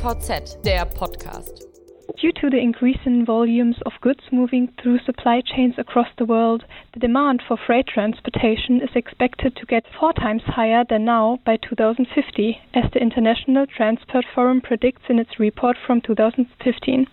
DVZ, der Podcast. Due to the increase in volumes of goods moving through supply chains across the world, the demand for freight transportation is expected to get 4 times higher than now by 2050, as the International Transport Forum predicts in its report from 2015.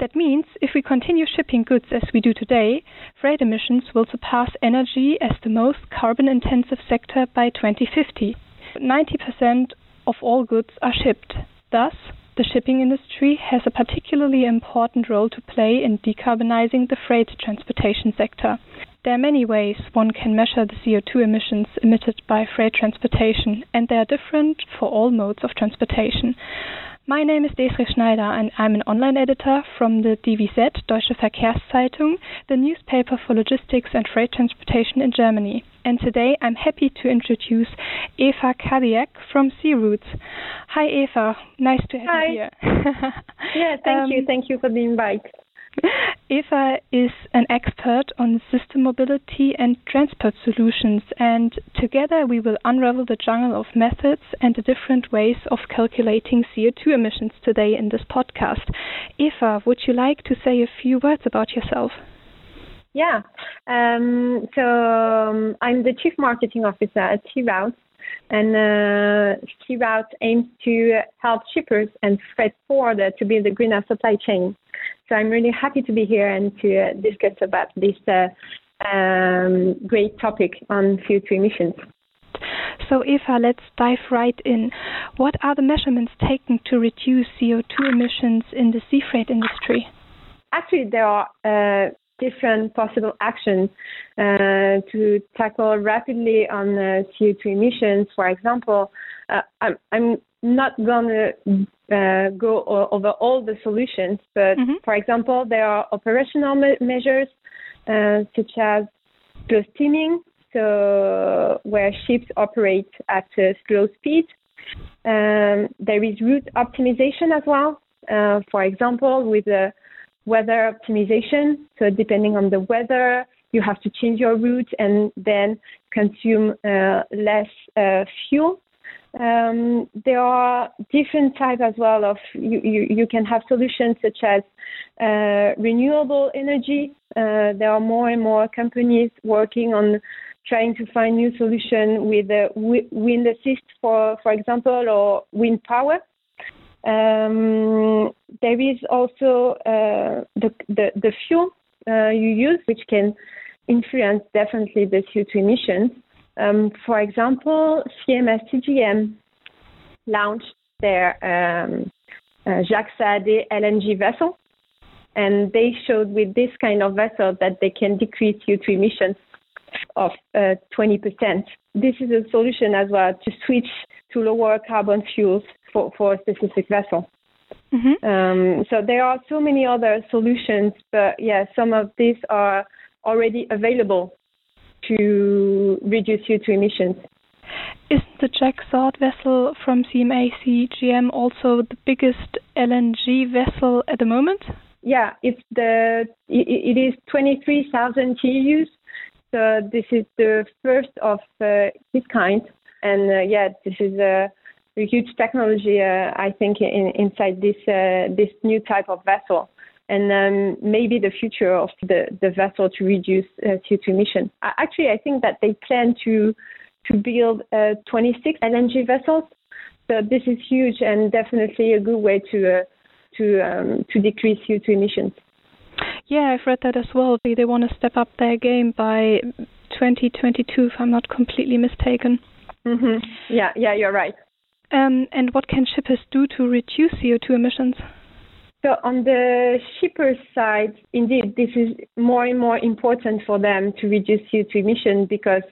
That means if we continue shipping goods as we do today, freight emissions will surpass energy as the most carbon-intensive sector by 2050. 90% of all goods are shipped. Thus, the shipping industry has a particularly important role to play in decarbonizing the freight transportation sector. There are many ways one can measure the CO2 emissions emitted by freight transportation, and they are different for all modes of transportation. My name is Desiree Schneider and I'm an online editor from the DVZ, Deutsche Verkehrszeitung, the newspaper for logistics and freight transportation in Germany. And today I'm happy to introduce Eva Cadilhac from Searoutes. Hi Eva, nice to have you here. Yeah, thank you for the invite. Eva is an expert on system mobility and transport solutions, and together we will unravel the jungle of methods and the different ways of calculating CO2 emissions today in this podcast. Eva, would you like to say a few words about yourself? Yeah, so I'm the Chief Marketing Officer at Searoutes, and Searoutes aims to help shippers and freight forwarders to build a greener supply chain. So I'm really happy to be here and to discuss about this great topic on CO2 emissions. So Eva, let's dive right in. What are the measurements taken to reduce CO2 emissions in the sea freight industry? Actually, there are different possible actions to tackle rapidly on CO2 emissions. For example, I'm not going to go over all the solutions, but for example, there are operational measures such as slow steaming, so where ships operate at a slow speed. There is route optimization as well, for example, with the weather optimization. So depending on the weather, you have to change your route and then consume less fuel. There are different types as well of, you can have solutions such as renewable energy. There are more and more companies working on trying to find new solutions with wind assist, for example, or wind power. There is also the fuel you use, which can influence definitely the CO2 emissions. For example, CMA CGM launched their Jacques Saadé LNG vessel, and they showed with this kind of vessel that they can decrease CO2 emissions of 20%. This is a solution as well to switch to lower carbon fuels for a specific vessel. So there are so many other solutions, but some of these are already available to reduce CO2 emissions. Isn't the Jacques Saadé vessel from CMA CGM also the biggest LNG vessel at the moment? Yeah, it is 23,000 TEUs. So this is the first of its kind, and this is a huge technology, I think, inside this new type of vessel. And maybe the future of the vessel to reduce CO2 emissions. Actually, I think that they plan to build 26 LNG vessels. So this is huge and definitely a good way to decrease CO2 emissions. Yeah, I've read that as well. They want to step up their game by 2022, if I'm not completely mistaken. Yeah, you're right. And what can shippers do to reduce CO2 emissions? So on the shipper side, indeed, this is more and more important for them to reduce CO2 emissions because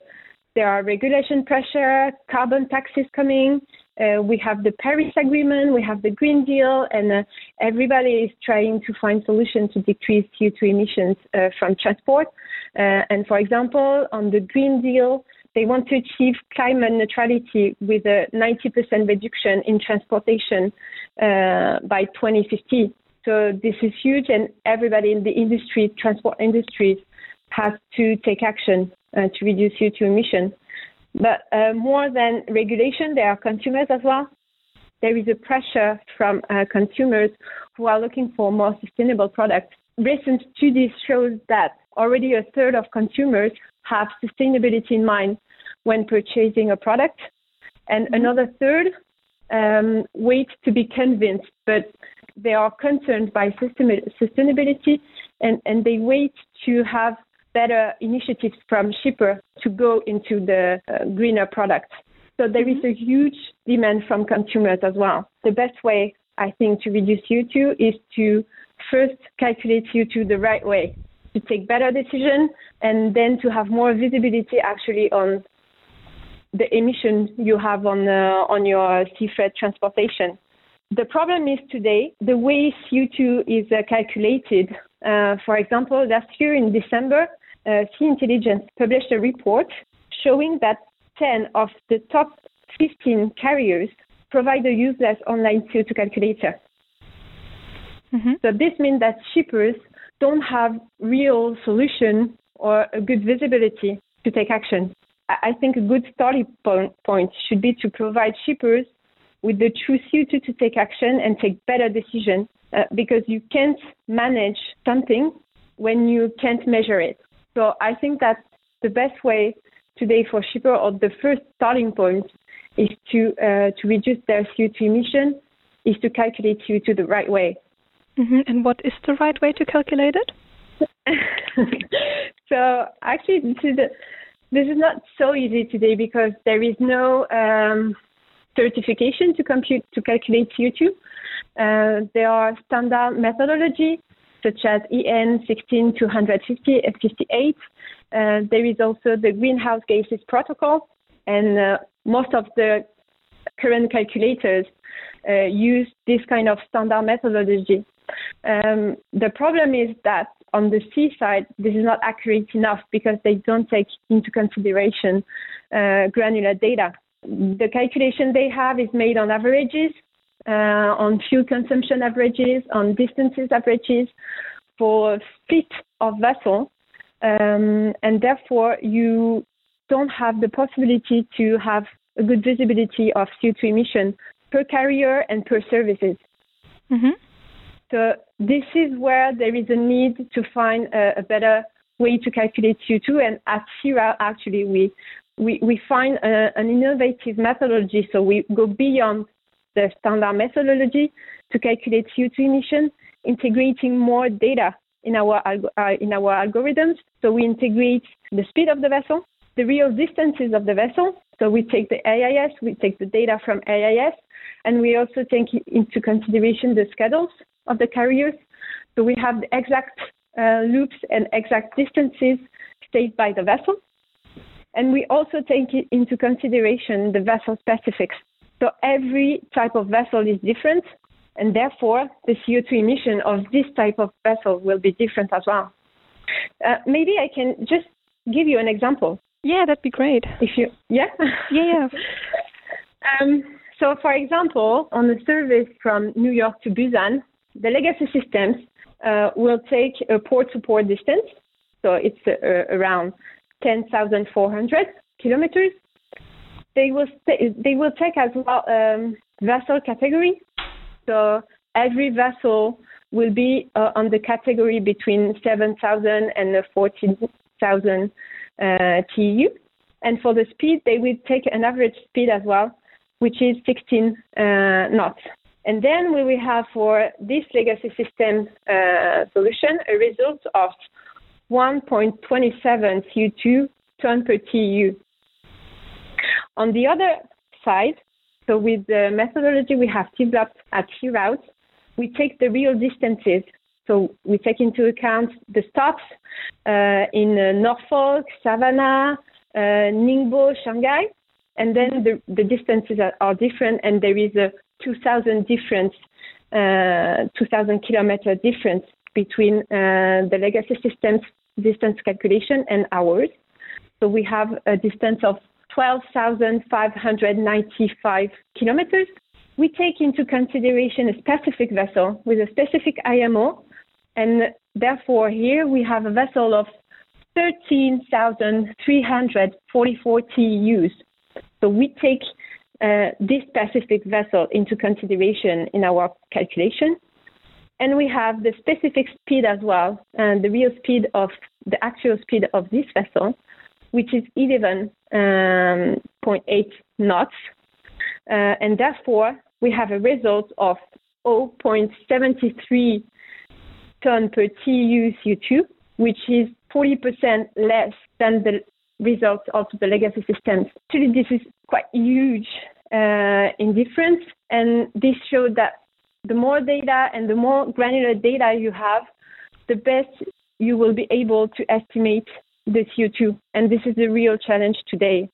there are regulation pressure, carbon taxes coming. We have the Paris Agreement, we have the Green Deal, and everybody is trying to find solutions to decrease CO2 emissions from transport. And for example, on the Green Deal, they want to achieve climate neutrality with a 90% reduction in transportation by 2050. So this is huge, and everybody in the industry, transport industries, has to take action to reduce CO2 emissions. But more than regulation, there are consumers as well. there is a pressure from consumers who are looking for more sustainable products. Recent studies show that already a third of consumers have sustainability in mind when purchasing a product, and another third wait to be convinced, but they are concerned by sustainability and they wait to have better initiatives from shippers to go into the greener products. So there is a huge demand from consumers as well. The best way, I think, to reduce CO2 is to first calculate CO2 the right way, to take better decisions, and then to have more visibility actually on the emissions you have on your sea freight transportation. The problem is today, the way CO2 is calculated. For example, last year in December, Sea Intelligence published a report showing that 10 of the top 15 carriers provide a useless online CO2 calculator. So this means that shippers don't have real solution or a good visibility to take action. I think a good starting point should be to provide shippers with the true CO2 to take action and take better decisions, because you can't manage something when you can't measure it. So I think that the best way today for shippers, or the first starting point, is to reduce their CO2 emission, is to calculate CO2 the right way. And what is the right way to calculate it? So actually, this is not so easy today because there is no certification to calculate CO2. There are standard methodology such as EN 16250 F58. There is also the greenhouse gases protocol, and most of the current calculators use this kind of standard methodology. The problem is that on the sea side, this is not accurate enough because they don't take into consideration granular data. The calculation they have is made on averages, on fuel consumption averages, on distances averages for fleet of vessels, and therefore you don't have the possibility to have a good visibility of CO2 emission per carrier and per services. So this is where there is a need to find a better way to calculate CO2. And at Searoutes, actually, we find an innovative methodology. So we go beyond the standard methodology to calculate CO2 emission, integrating more data in our algorithms. So we integrate the speed of the vessel, the real distances of the vessel. So we take the AIS, we take the data from AIS, and we also take into consideration the schedules of the carriers. So we have the exact loops and exact distances stated by the vessel. And we also take into consideration the vessel specifics. So every type of vessel is different, and therefore the CO2 emission of this type of vessel will be different as well. Maybe I can just give you an example. Yeah, that'd be great. Yeah. So, for example, on the service from New York to Busan, the legacy systems will take a port-to-port distance. So it's around 10,400 kilometers. They will take as well vessel category. So every vessel will be on the category between 7,000 and 14,000 TEU. And for the speed, they will take an average speed as well, which is 16 knots. And then we will have for this legacy system solution a result of 1.27 CO2 ton per TEU. On the other side, so with the methodology we have developed at Searoutes, we take the real distances. So we take into account the stops in Norfolk, Savannah, Ningbo, Shanghai, and then the distances are different, and there is a 2,000 kilometer difference between the legacy system's distance calculation and ours. So we have a distance of 12,595 kilometers. We take into consideration a specific vessel with a specific IMO, and therefore here we have a vessel of 13,344 TEUs. So we take this specific vessel into consideration in our calculation. And we have the specific speed as well, and the real speed of the actual speed of this vessel, which is 11.8 knots. And therefore, we have a result of 0.73 ton per TEU CO2, which is 40% less than the result of the legacy systems. Actually, this is quite huge in difference, and this showed that the more data and the more granular data you have, the best you will be able to estimate the CO2. And this is the real challenge today,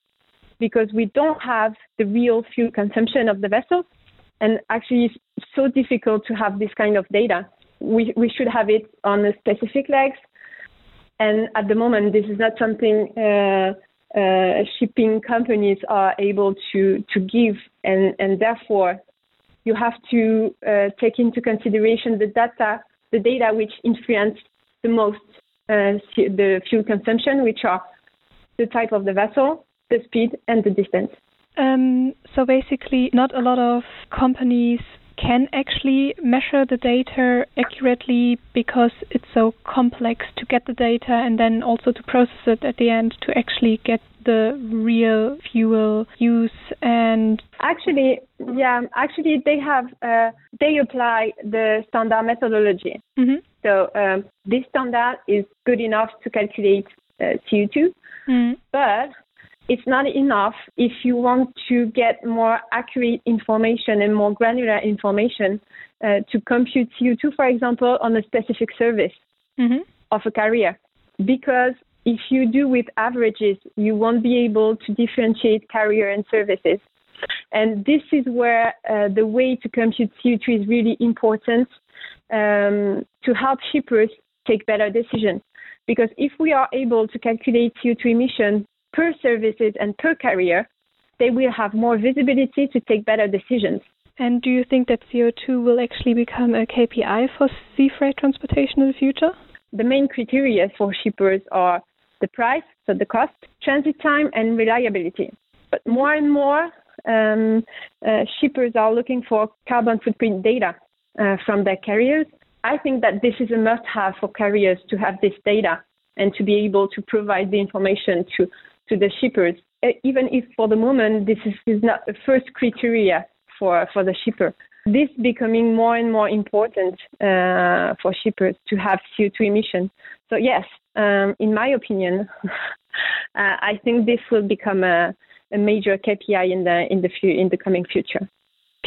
because we don't have the real fuel consumption of the vessel. And actually, it's so difficult to have this kind of data. We should have it on the specific legs. And at the moment, this is not something shipping companies are able to give. And therefore, you have to take into consideration the data which influence the most the fuel consumption, which are the type of the vessel, the speed, and the distance. So basically, not a lot of companies can actually measure the data accurately because it's so complex to get the data and then also to process it at the end to actually get the real fuel use. And actually they apply the standard methodology. Mm-hmm. So this standard is good enough to calculate CO2, but it's not enough if you want to get more accurate information and more granular information to compute CO2, for example, on a specific service of a carrier. Because if you do with averages, you won't be able to differentiate carrier and services. And this is where the way to compute CO2 is really important to help shippers take better decisions. Because if we are able to calculate CO2 emissions per services and per carrier, they will have more visibility to take better decisions. And do you think that CO2 will actually become a KPI for sea freight transportation in the future? The main criteria for shippers are the price, so the cost, transit time, and reliability. But more and more shippers are looking for carbon footprint data from their carriers. I think that this is a must-have for carriers to have this data and to be able to provide the information to the shippers, even if for the moment this is not the first criteria for the shipper. This is becoming more and more important for shippers to have CO2 emissions. So yes, in my opinion, I think this will become a major KPI in the coming future.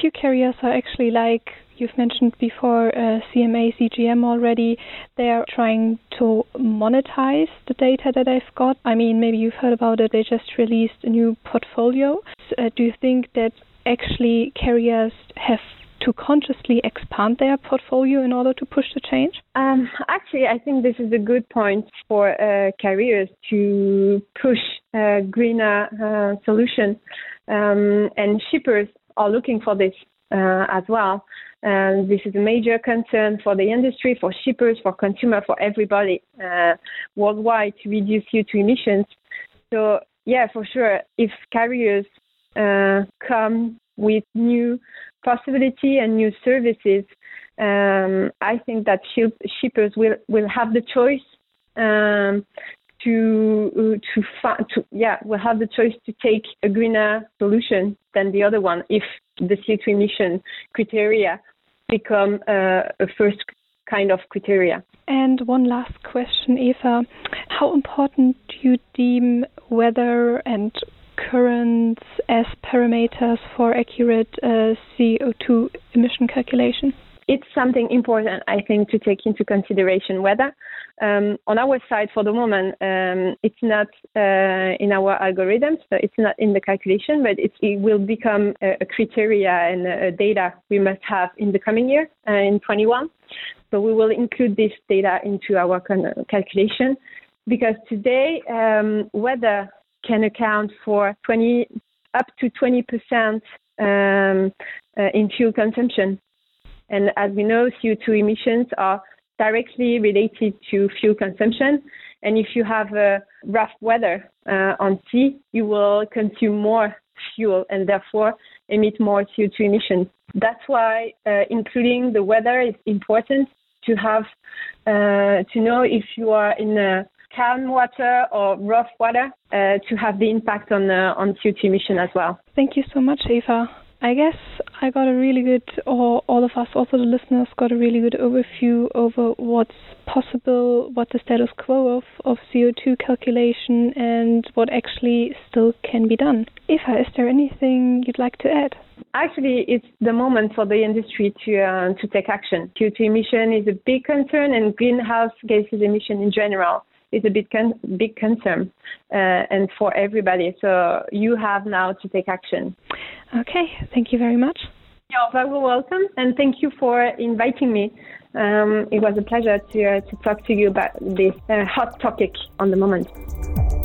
Few carriers are actually, like you've mentioned before, CMA CGM already. They're trying to monetize the data that they've got. I mean, maybe you've heard about it. They just released a new portfolio. Do you think that actually carriers have to consciously expand their portfolio in order to push the change? Actually, I think this is a good point for carriers to push greener solutions, and shippers are looking for this as well. And this is a major concern for the industry, for shippers, for consumers, for everybody worldwide to reduce CO2 emissions. So yeah, for sure, if carriers come with new possibility and new services, I think that shippers will have the choice will have the choice to take a greener solution than the other one if the CO2 emission criteria become a first kind of criteria. And one last question, Eva. How important do you deem weather and currents as parameters for accurate CO2 emission calculation? It's something important, I think, to take into consideration weather. On our side, for the moment, it's not in our algorithms, so it's not in the calculation, but it will become a criteria and a data we must have in the coming year, in 2021. So we will include this data into our calculation, because today weather can account for up to 20% in fuel consumption. And as we know, CO2 emissions are directly related to fuel consumption. And if you have rough weather on sea, you will consume more fuel and therefore emit more CO2 emissions. That's why including the weather is important to have to know if you are in calm water or rough water to have the impact on CO2 emission as well. Thank you so much, Eva. I guess I got a really good, or all of us, also the listeners, got a really good overview over what's possible, what the status quo of CO2 calculation and what actually still can be done. Eva, is there anything you'd like to add? Actually, it's the moment for the industry to take action. CO2 emission is a big concern and greenhouse gases emission in general. It's a big concern and for everybody. So you have now to take action. Okay, thank you very much. You're very welcome, and thank you for inviting me. It was a pleasure to talk to you about this hot topic on the moment.